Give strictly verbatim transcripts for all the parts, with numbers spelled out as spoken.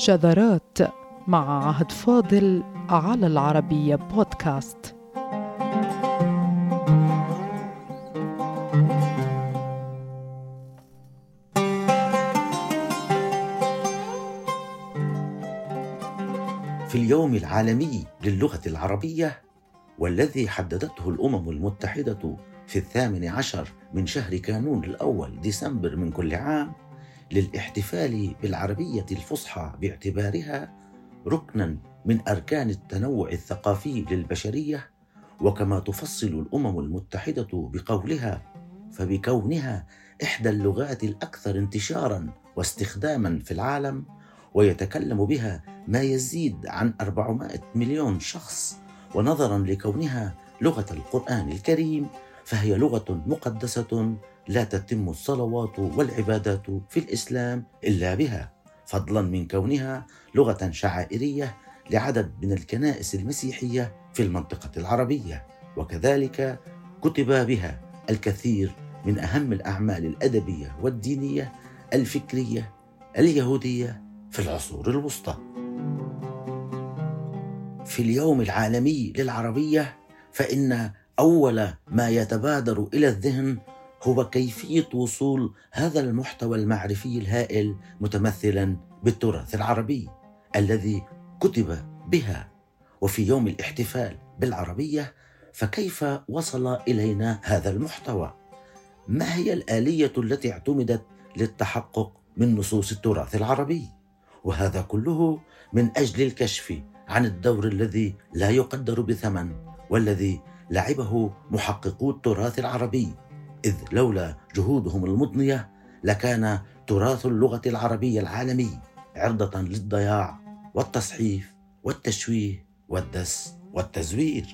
شذرات مع عهد فاضل على العربية بودكاست. في اليوم العالمي للغة العربية والذي حددته الأمم المتحدة في الثامن عشر من شهر كانون الأول ديسمبر من كل عام للاحتفال بالعربية الفصحى باعتبارها ركناً من أركان التنوع الثقافي للبشرية، وكما تفصل الأمم المتحدة بقولها فبكونها إحدى اللغات الأكثر انتشاراً واستخداماً في العالم، ويتكلم بها ما يزيد عن أربعمائة مليون شخص، ونظراً لكونها لغة القرآن الكريم فهي لغة مقدسة لا تتم الصلوات والعبادات في الإسلام إلا بها، فضلاً من كونها لغة شعائرية لعدد من الكنائس المسيحية في المنطقة العربية. وكذلك كتب بها الكثير من أهم الأعمال الأدبية والدينية الفكرية اليهودية في العصور الوسطى. في اليوم العالمي للعربية فإن أول ما يتبادر إلى الذهن هو كيفية وصول هذا المحتوى المعرفي الهائل متمثلا بالتراث العربي الذي كتب بها. وفي يوم الاحتفال بالعربية فكيف وصل إلينا هذا المحتوى؟ ما هي الآلية التي اعتمدت للتحقق من نصوص التراث العربي؟ وهذا كله من أجل الكشف عن الدور الذي لا يقدر بثمن والذي لعبه محققو التراث العربي، إذ لولا جهودهم المضنية لكان تراث اللغة العربية العالمي عرضة للضياع والتصحيف والتشويه والدس والتزوير.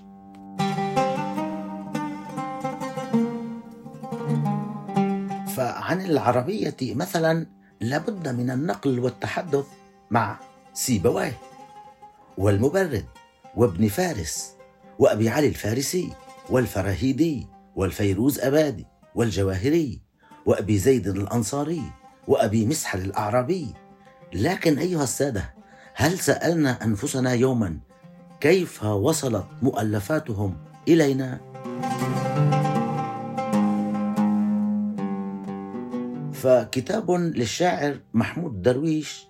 فعن العربية مثلا لابد من النقل والتحدث مع سيبويه والمبرد وابن فارس وأبي علي الفارسي والفراهيدي والفيروز أبادي والجواهري وأبي زيد الأنصاري وأبي مسهل الأعرابي. لكن أيها السادة، هل سألنا أنفسنا يوما كيف وصلت مؤلفاتهم إلينا؟ فكتاب للشاعر محمود درويش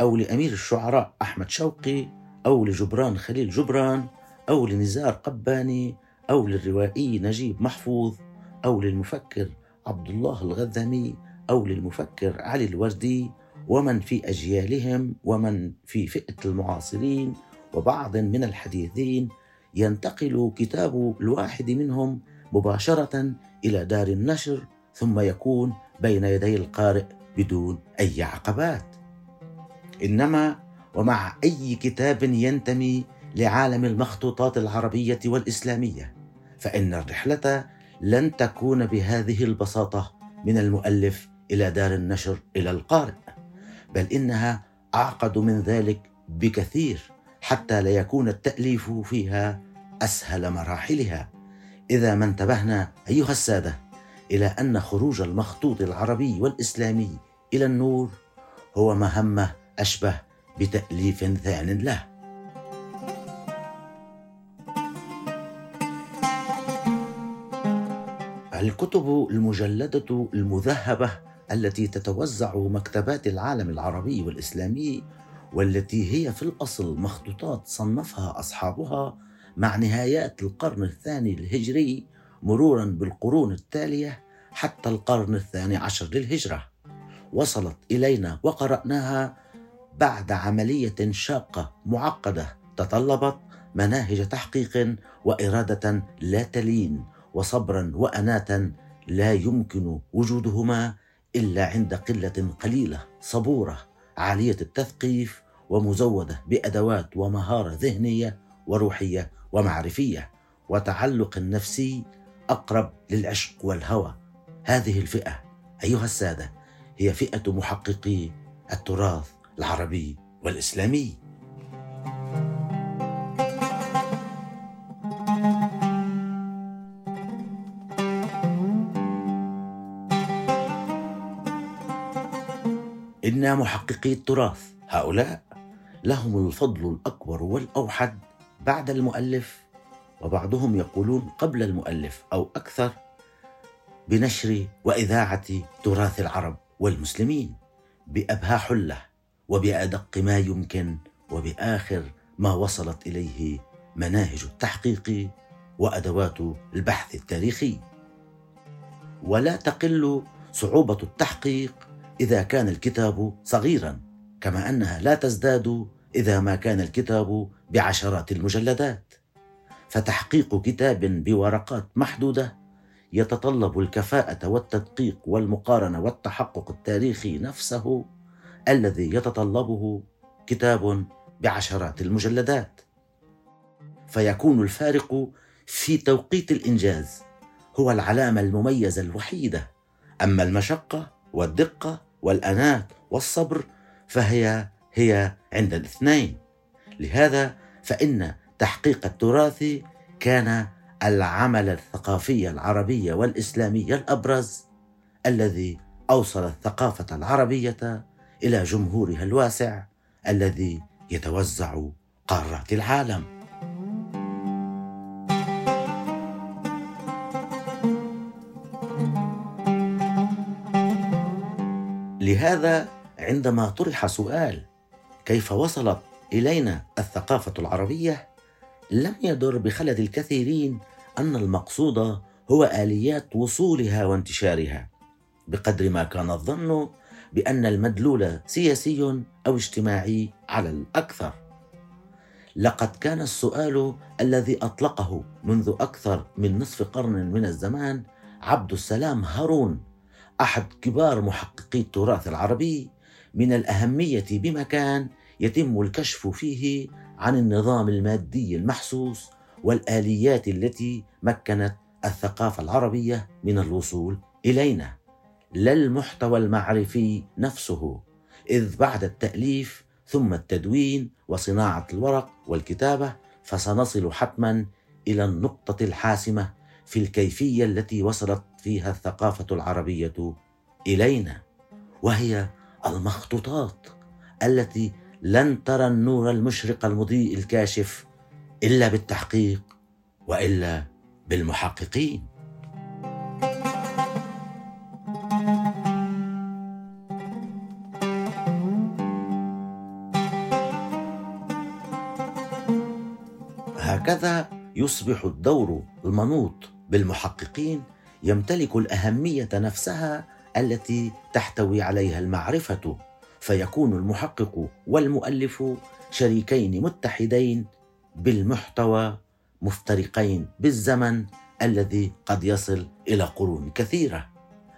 أو لأمير الشعراء أحمد شوقي أو لجبران خليل جبران أو لنزار قباني أو للروائي نجيب محفوظ أو للمفكر عبد الله الغذامي أو للمفكر علي الوردي ومن في أجيالهم ومن في فئة المعاصرين وبعض من الحديثين، ينتقل كتاب الواحد منهم مباشرة إلى دار النشر ثم يكون بين يدي القارئ بدون أي عقبات. إنما ومع أي كتاب ينتمي لعالم المخطوطات العربية والإسلامية فإن الرحلة لن تكون بهذه البساطة من المؤلف إلى دار النشر إلى القارئ، بل إنها أعقد من ذلك بكثير حتى لا يكون التأليف فيها أسهل مراحلها. إذا ما انتبهنا أيها السادة إلى أن خروج المخطوط العربي والإسلامي إلى النور هو مهمة أشبه بتأليف ثان له. الكتب المجلدة المذهبة التي تتوزع مكتبات العالم العربي والإسلامي والتي هي في الأصل مخطوطات صنفها أصحابها مع نهايات القرن الثاني الهجري مروراً بالقرون التالية حتى القرن الثاني عشر للهجرة، وصلت إلينا وقرأناها بعد عملية شاقة معقدة تطلبت مناهج تحقيق وإرادة لا تلين وصبرا وأناة لا يمكن وجودهما إلا عند قلة قليلة صبورة عالية التثقيف ومزودة بأدوات ومهارة ذهنية وروحية ومعرفية وتعلق نفسي أقرب للعشق والهوى. هذه الفئة أيها السادة هي فئة محققي التراث العربي والإسلامي. إن محققي التراث هؤلاء لهم الفضل الأكبر والأوحد بعد المؤلف، وبعضهم يقولون قبل المؤلف أو أكثر، بنشر وإذاعة تراث العرب والمسلمين بأبهى حلة وبأدق ما يمكن وبآخر ما وصلت إليه مناهج التحقيق وأدوات البحث التاريخي. ولا تقل صعوبة التحقيق إذا كان الكتاب صغيرا، كما أنها لا تزداد إذا ما كان الكتاب بعشرات المجلدات، فتحقيق كتاب بورقات محدودة يتطلب الكفاءة والتدقيق والمقارنة والتحقق التاريخي نفسه الذي يتطلبه كتاب بعشرات المجلدات، فيكون الفارق في توقيت الإنجاز هو العلامة المميزة الوحيدة، أما المشقة والدقة والأناة والصبر فهي هي عند الاثنين. لهذا فإن تحقيق التراث كان العمل الثقافي العربي والإسلامي الأبرز الذي أوصل الثقافة العربية إلى جمهورها الواسع الذي يتوزع قارات العالم. لهذا عندما طرح سؤال كيف وصلت إلينا الثقافة العربية، لم يدر بخلد الكثيرين أن المقصود هو آليات وصولها وانتشارها، بقدر ما كان الظن بأن المدلول سياسي أو اجتماعي على الأكثر. لقد كان السؤال الذي أطلقه منذ أكثر من نصف قرن من الزمان عبد السلام هارون، أحد كبار محققي التراث العربي، من الأهمية بمكان يتم الكشف فيه عن النظام المادي المحسوس والآليات التي مكنت الثقافة العربية من الوصول إلينا، لا المحتوى المعرفي نفسه، إذ بعد التأليف ثم التدوين وصناعة الورق والكتابة فسنصل حتما إلى النقطة الحاسمة في الكيفية التي وصلت فيها الثقافة العربية إلينا، وهي المخطوطات التي لن ترى النور المشرق المضيء الكاشف إلا بالتحقيق وإلا بالمحققين. هكذا يصبح الدور المنوط بالمحققين يمتلك الأهمية نفسها التي تحتوي عليها المعرفة، فيكون المحقق والمؤلف شريكين متحدين بالمحتوى، مفترقين بالزمن الذي قد يصل إلى قرون كثيرة.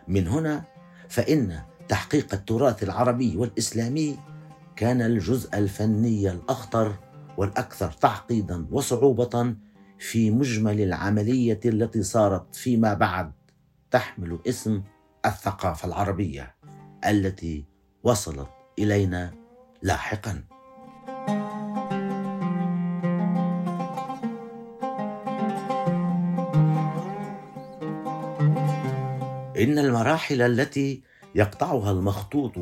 من هنا فإن تحقيق التراث العربي والإسلامي كان الجزء الفني الأخطر والأكثر تعقيداً وصعوبة في مجمل العملية التي صارت فيما بعد تحمل اسم الثقافة العربية التي وصلت إلينا لاحقاً. إن المراحل التي يقطعها المخطوط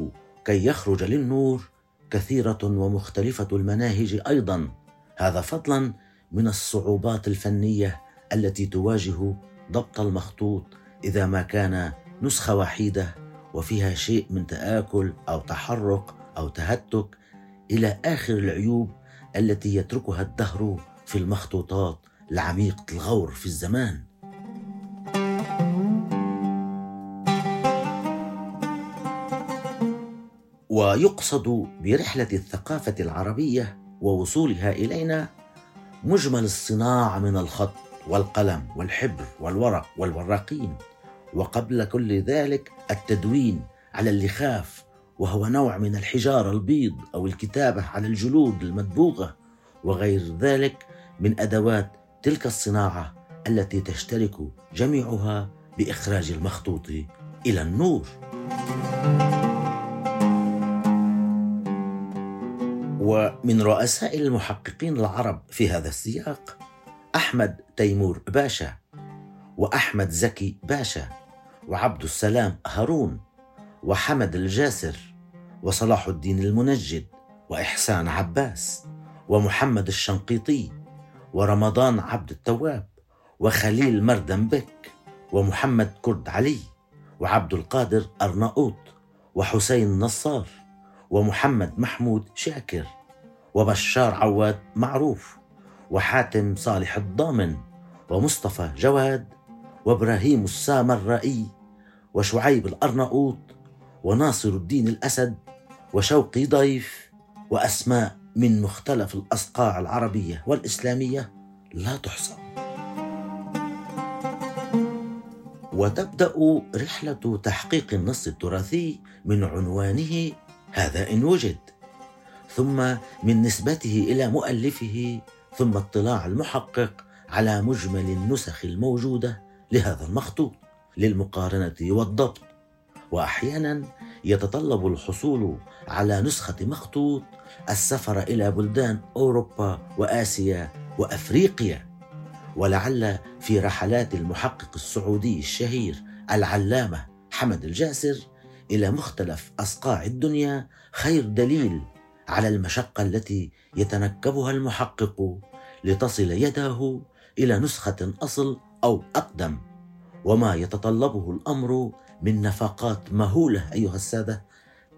كي يخرج للنور كثيرة ومختلفة المناهج أيضاً، هذا فضلاً من الصعوبات الفنية التي تواجه ضبط المخطوط إذا ما كان نسخة وحيدة وفيها شيء من تآكل أو تحرك أو تهتك، إلى آخر العيوب التي يتركها الدهر في المخطوطات العميقة الغور في الزمان. ويقصد برحلة الثقافة العربية ووصولها إلينا مجمل الصناعة من الخط والقلم والحبر والورق والوراقين، وقبل كل ذلك التدوين على اللخاف، وهو نوع من الحجارة البيض، أو الكتابة على الجلود المدبوغة، وغير ذلك من أدوات تلك الصناعة التي تشترك جميعها بإخراج المخطوط إلى النور. ومن رؤساء المحققين العرب في هذا السياق أحمد تيمور باشا، وأحمد زكي باشا، وعبد السلام هارون، وحمد الجاسر، وصلاح الدين المنجد، وإحسان عباس ومحمد الشنقيطي ورمضان عبد التواب وخليل مردنبك ومحمد كرد علي وعبد القادر أرناؤوط وحسين نصار ومحمد محمود شاكر وبشار عواد معروف وحاتم صالح الضامن ومصطفى جواد وإبراهيم السامر الرائي وشعيب الأرناؤوط وناصر الدين الأسد وشوقي ضيف وأسماء من مختلف الأصقاع العربية والإسلامية لا تحصى. وتبدأ رحلة تحقيق النص التراثي من عنوانه هذا إن وجد، ثم من نسبته إلى مؤلفه، ثم اطلاع المحقق على مجمل النسخ الموجودة لهذا المخطوط للمقارنة والضبط، وأحيانا يتطلب الحصول على نسخة مخطوط السفر إلى بلدان أوروبا وآسيا وأفريقيا. ولعل في رحلات المحقق السعودي الشهير العلامة حمد الجاسر إلى مختلف أصقاع الدنيا خير دليل على المشقة التي يتنكبها المحقق لتصل يده إلى نسخة أصل أو أقدم، وما يتطلبه الأمر من نفقات مهولة أيها السادة،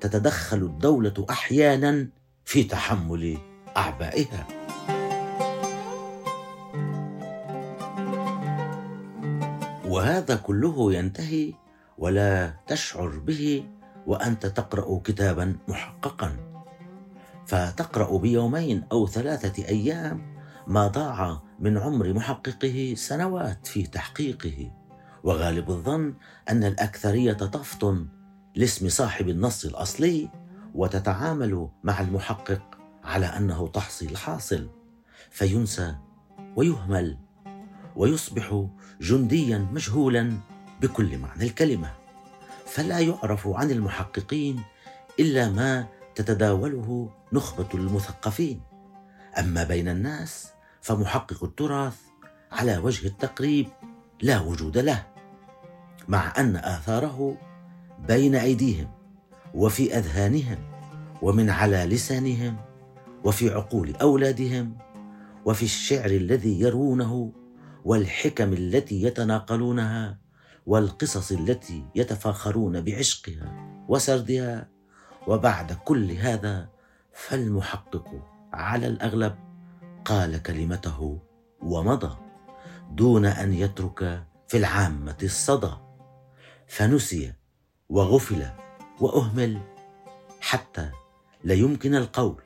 تتدخل الدولة أحيانا في تحمل أعبائها. وهذا كله ينتهي ولا تشعر به وأنت تقرأ كتابا محققا، فتقرأ بيومين أو ثلاثة أيام ما ضاع من عمر محققه سنوات في تحقيقه، وغالب الظن أن الأكثرية تفطن لاسم صاحب النص الأصلي وتتعامل مع المحقق على أنه تحصيل حاصل، فينسى ويهمل ويصبح جنديا مجهولا بكل معنى الكلمة، فلا يعرف عن المحققين إلا ما تتداوله نخبة المثقفين. أما بين الناس فمحقق التراث على وجه التقريب لا وجود له، مع أن آثاره بين أيديهم وفي أذهانهم ومن على لسانهم وفي عقول أولادهم وفي الشعر الذي يروونه والحكم التي يتناقلونها والقصص التي يتفاخرون بعشقها وسردها. وبعد كل هذا فالمحقق على الأغلب قال كلمته ومضى دون أن يترك في العامة الصدى، فنسي وغفل وأهمل حتى لا يمكن القول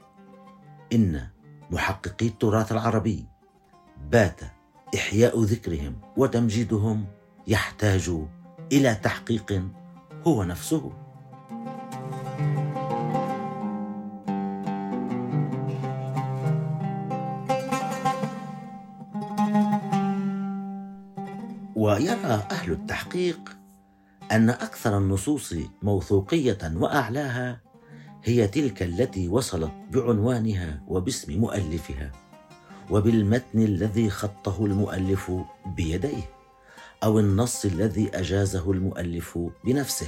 إن محققي التراث العربي بات إحياء ذكرهم وتمجيدهم يحتاج إلى تحقيق هو نفسه. ويرى أهل التحقيق أن أكثر النصوص موثوقية وأعلاها هي تلك التي وصلت بعنوانها وباسم مؤلفها وبالمتن الذي خطه المؤلف بيديه أو النص الذي أجازه المؤلف بنفسه،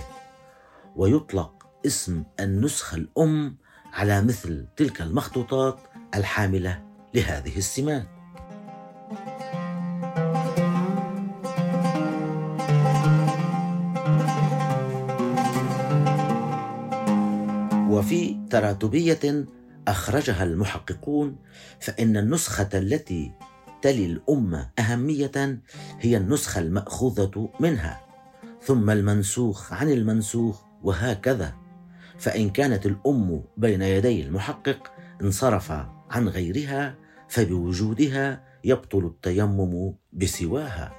ويطلق اسم النسخة الأم على مثل تلك المخطوطات الحاملة لهذه السمات. وفي تراتبية أخرجها المحققون فإن النسخة التي تلي الأمة أهمية هي النسخة المأخوذة منها، ثم المنسوخ عن المنسوخ، وهكذا. فإن كانت الأم بين يدي المحقق انصرف عن غيرها، فبوجودها يبطل التيمم بسواها،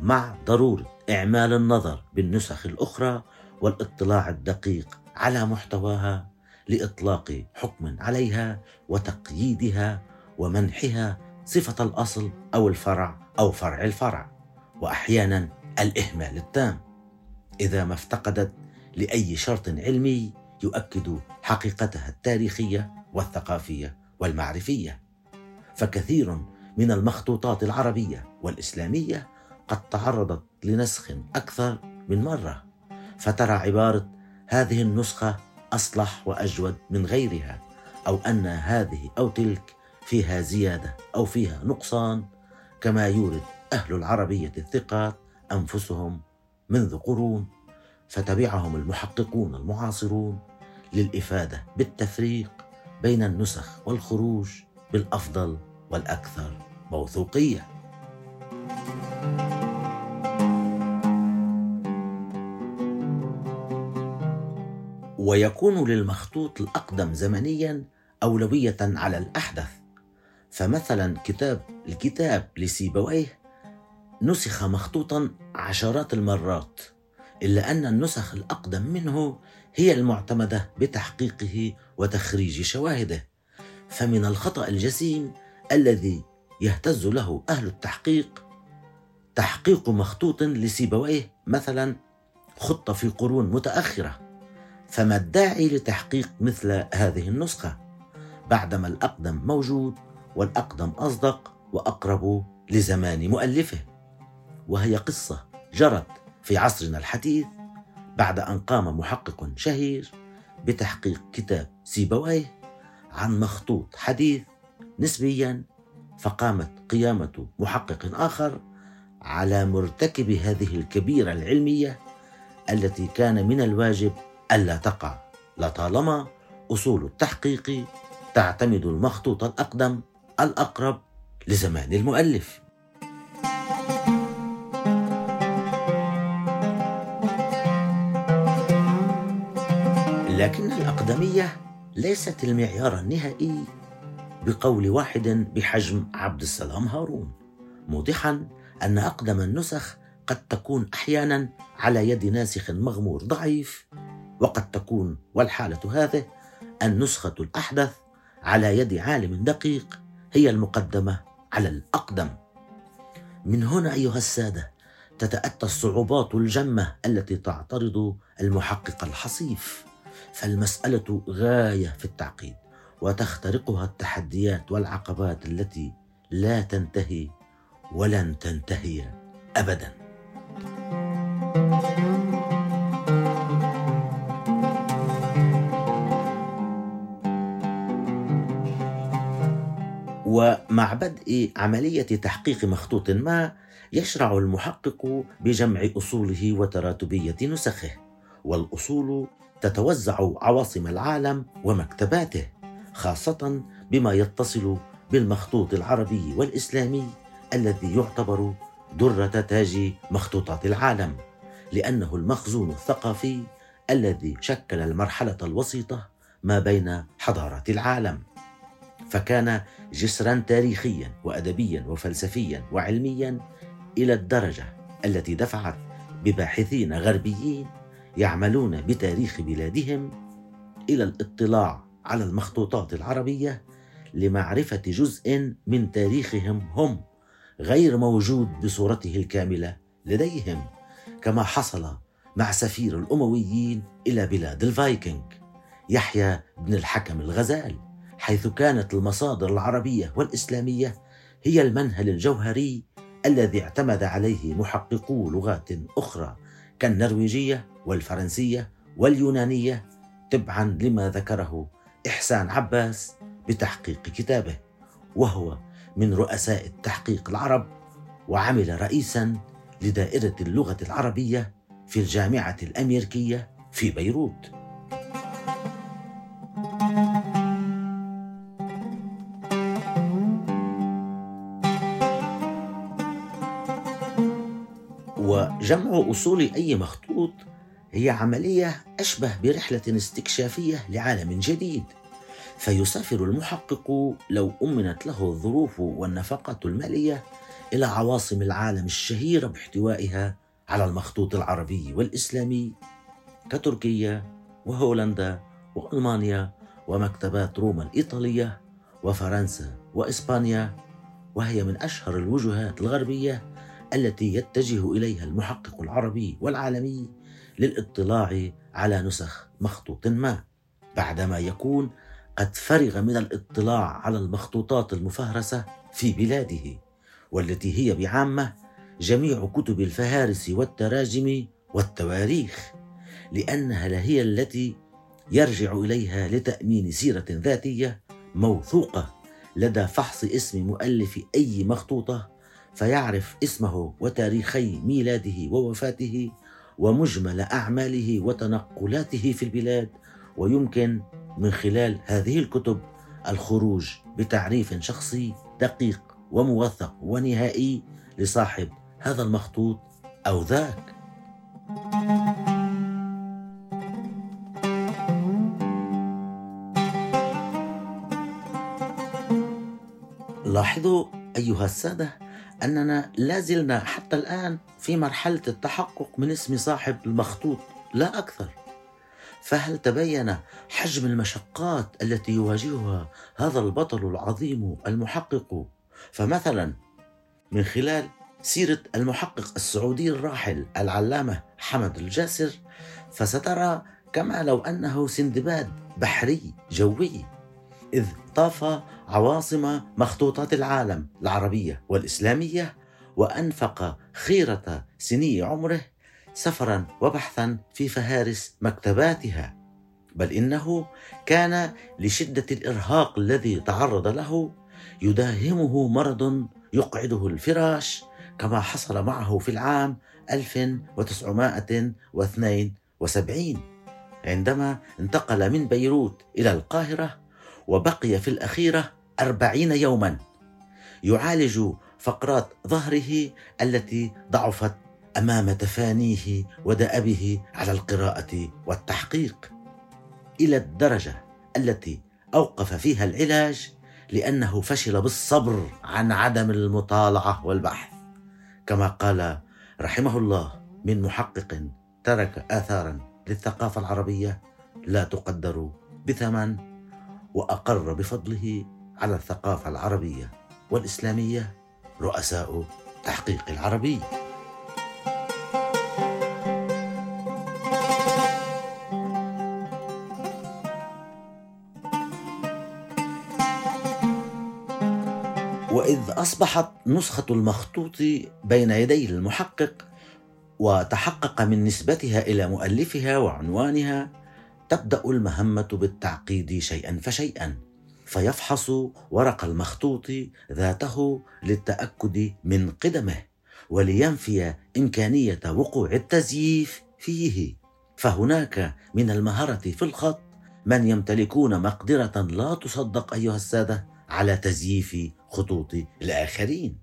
مع ضرورة إعمال النظر بالنسخ الأخرى والاطلاع الدقيق على محتواها لإطلاق حكم عليها وتقييدها ومنحها صفة الأصل أو الفرع أو فرع الفرع، وأحيانا الإهمال التام إذا ما افتقدت لأي شرط علمي يؤكد حقيقتها التاريخية والثقافية والمعرفية. فكثير من المخطوطات العربية والإسلامية قد تعرضت لنسخ أكثر من مرة، فترى عبارة هذه النسخة أصلح وأجود من غيرها أو أن هذه أو تلك فيها زيادة أو فيها نقصان، كما يورد أهل العربية الثقات أنفسهم منذ قرون، فتبعهم المحققون المعاصرون للإفادة بالتفريق بين النسخ والخروج بالأفضل والأكثر موثوقية. ويكون للمخطوط الأقدم زمنياً أولوية على الأحدث، فمثلاً كتاب الكتاب لسيبويه نسخ مخطوطاً عشرات المرات، إلا أن النسخ الأقدم منه هي المعتمدة بتحقيقه وتخريج شواهده، فمن الخطأ الجسيم الذي يهتز له أهل التحقيق تحقيق مخطوط لسيبويه مثلاً خط في قرون متأخرة، فما الداعي لتحقيق مثل هذه النسخة بعدما الأقدم موجود والأقدم أصدق وأقرب لزمان مؤلفه؟ وهي قصة جرت في عصرنا الحديث بعد أن قام محقق شهير بتحقيق كتاب سيبويه عن مخطوط حديث نسبيا، فقامت قيامة محقق آخر على مرتكب هذه الكبيرة العلمية التي كان من الواجب ألا تقع، لطالما أصول التحقيق تعتمد المخطوط الأقدم الأقرب لزمان المؤلف. لكن الأقدمية ليست المعيار النهائي بقول واحد بحجم عبد السلام هارون، موضحا أن أقدم النسخ قد تكون أحيانا على يد ناسخ مغمور ضعيف، وقد تكون والحالة هذه النسخة الأحدث على يد عالم دقيق هي المقدمة على الأقدم. من هنا أيها السادة تتأتى الصعوبات الجمة التي تعترض المحقق الحصيف، فالمسألة غاية في التعقيد وتخترقها التحديات والعقبات التي لا تنتهي ولن تنتهي أبدا. ومع بدء عملية تحقيق مخطوط ما يشرع المحقق بجمع أصوله وتراتبية نسخه، والأصول تتوزع عواصم العالم ومكتباته، خاصة بما يتصل بالمخطوط العربي والإسلامي الذي يعتبر درة تاج مخطوطات العالم، لأنه المخزون الثقافي الذي شكل المرحلة الوسيطة ما بين حضارات العالم، فكان جسرا تاريخيا وأدبيا وفلسفيا وعلميا إلى الدرجة التي دفعت بباحثين غربيين يعملون بتاريخ بلادهم إلى الاطلاع على المخطوطات العربية لمعرفة جزء من تاريخهم هم غير موجود بصورته الكاملة لديهم، كما حصل مع سفير الأمويين إلى بلاد الفايكنج يحيى بن الحكم الغزال، حيث كانت المصادر العربية والإسلامية هي المنهل الجوهري الذي اعتمد عليه محققو لغات أخرى كالنرويجية والفرنسية واليونانية، تبعا لما ذكره إحسان عباس بتحقيق كتابه، وهو من رؤساء التحقيق العرب، وعمل رئيسا لدائرة اللغة العربية في الجامعة الأمريكية في بيروت. وجمع أصول أي مخطوط هي عملية أشبه برحلة استكشافية لعالم جديد، فيسافر المحقق لو أمنت له الظروف والنفقات المالية إلى عواصم العالم الشهيرة باحتوائها على المخطوط العربي والإسلامي كتركيا وهولندا وألمانيا ومكتبات روما الإيطالية وفرنسا وإسبانيا، وهي من أشهر الوجهات الغربية التي يتجه إليها المحقق العربي والعالمي للاطلاع على نسخ مخطوط ما، بعدما يكون قد فرغ من الاطلاع على المخطوطات المفهرسة في بلاده، والتي هي بعامة جميع كتب الفهارس والتراجم والتواريخ، لأنها هي التي يرجع إليها لتأمين سيرة ذاتية موثوقة لدى فحص اسم مؤلف أي مخطوطة، فيعرف اسمه وتاريخي ميلاده ووفاته ومجمل أعماله وتنقلاته في البلاد، ويمكن من خلال هذه الكتب الخروج بتعريف شخصي دقيق وموثق ونهائي لصاحب هذا المخطوط أو ذاك. لاحظوا أيها السادة أننا لازلنا حتى الآن في مرحلة التحقق من اسم صاحب المخطوط لا أكثر، فهل تبين حجم المشقات التي يواجهها هذا البطل العظيم المحقق؟ فمثلا من خلال سيرة المحقق السعودي الراحل العلامة حمد الجاسر، فسترى كما لو أنه سندباد بحري جوي، إذ طاف عواصم مخطوطات العالم العربية والإسلامية، وأنفق خيرة سني عمره سفرا وبحثا في فهارس مكتباتها، بل إنه كان لشدة الإرهاق الذي تعرض له يداهمه مرض يقعده الفراش، كما حصل معه في العام ألف وتسعمائة واثنين وسبعين عندما انتقل من بيروت إلى القاهرة، وبقي في الأخيرة أربعين يوما يعالج فقرات ظهره التي ضعفت أمام تفانيه ودأبه على القراءة والتحقيق، إلى الدرجة التي أوقف فيها العلاج لأنه فشل بالصبر عن عدم المطالعة والبحث. كما قال رحمه الله من محقق ترك آثارا للثقافة العربية لا تقدر بثمن، وأقر بفضله على الثقافة العربية والإسلامية رؤساء تحقيق العربي. وإذ أصبحت نسخة المخطوط بين يدي المحقق وتحقق من نسبتها إلى مؤلفها وعنوانها، تبدأ المهمة بالتعقيد شيئا فشيئا، فيفحص ورق المخطوط ذاته للتأكد من قدمه ولينفي إمكانية وقوع التزييف فيه، فهناك من المهارة في الخط من يمتلكون مقدرة لا تصدق أيها السادة على تزييف خطوط الآخرين.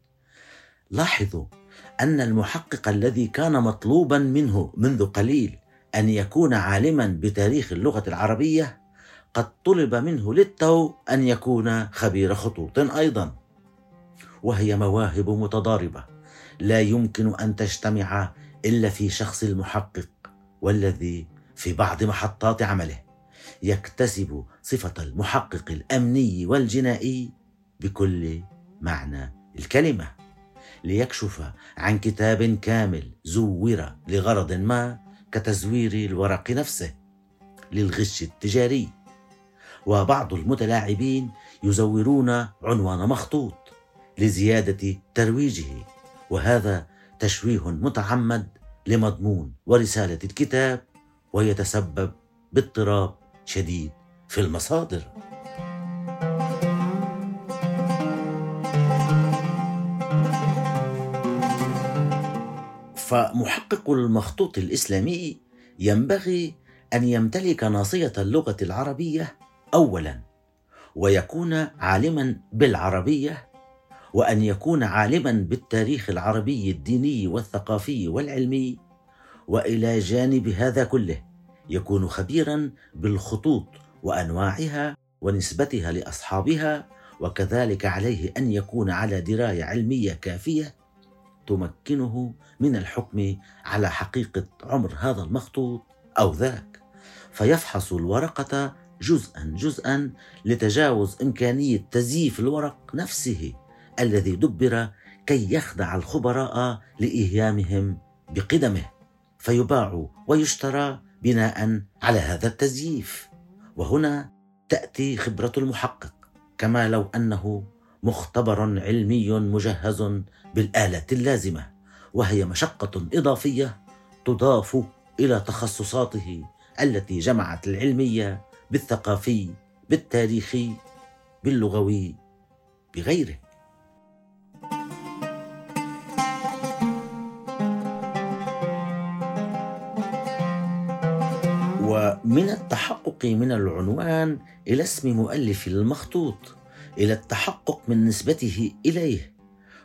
لاحظوا أن المحقق الذي كان مطلوبا منه منذ قليل أن يكون عالما بتاريخ اللغة العربية قد طلب منه للتو أن يكون خبير خطوط أيضا، وهي مواهب متضاربة لا يمكن أن تجتمع إلا في شخص المحقق، والذي في بعض محطات عمله يكتسب صفة المحقق الأمني والجنائي بكل معنى الكلمة، ليكشف عن كتاب كامل زور لغرض ما كتزوير الورق نفسه للغش التجاري. وبعض المتلاعبين يزورون عنوان مخطوط لزيادة ترويجه، وهذا تشويه متعمد لمضمون ورسالة الكتاب، ويتسبب باضطراب شديد في المصادر. فمحقق المخطوط الإسلامي ينبغي أن يمتلك ناصية اللغة العربية أولا، ويكون عالما بالعربية، وأن يكون عالما بالتاريخ العربي الديني والثقافي والعلمي، وإلى جانب هذا كله يكون خبيرا بالخطوط وأنواعها ونسبتها لأصحابها، وكذلك عليه أن يكون على دراية علمية كافية تمكنه من الحكم على حقيقة عمر هذا المخطوط أو ذاك، فيفحص الورقة جزءا جزءا لتجاوز إمكانية تزييف الورق نفسه الذي دبر كي يخدع الخبراء لإيهامهم بقدمه، فيباع ويشترى بناء على هذا التزييف. وهنا تأتي خبرة المحقق، كما لو أنه مختبر علمي مجهز بالآلة اللازمة، وهي مشقة إضافية تضاف إلى تخصصاته التي جمعت العلمية بالثقافي بالتاريخي باللغوي بغيره. ومن التحقق من العنوان إلى اسم مؤلف المخطوط، إلى التحقق من نسبته إليه،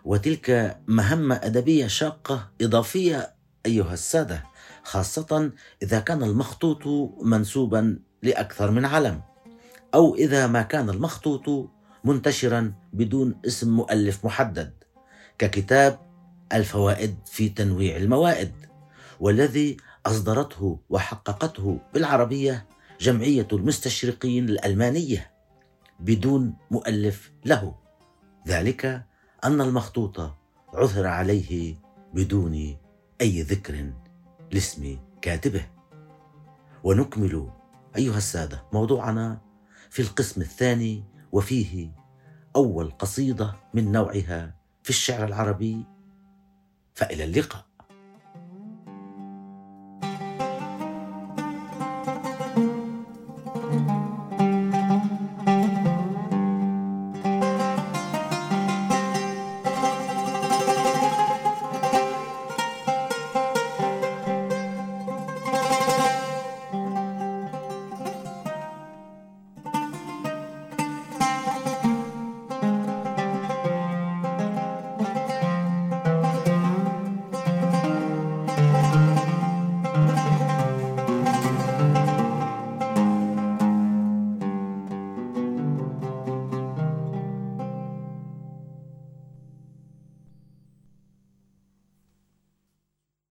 وتلك مهمة أدبية شاقة إضافية أيها السادة، خاصة إذا كان المخطوط منسوبا لأكثر من علم، أو إذا ما كان المخطوط منتشرا بدون اسم مؤلف محدد، ككتاب الفوائد في تنويع الموائد، والذي أصدرته وحققته بالعربية جمعية المستشرقين الألمانية بدون مؤلف له، ذلك أن المخطوط عثر عليه بدون أي ذكر لاسم كاتبه. ونكمل أيها السادة موضوعنا في القسم الثاني، وفيه أول قصيدة من نوعها في الشعر العربي. فإلى اللقاء.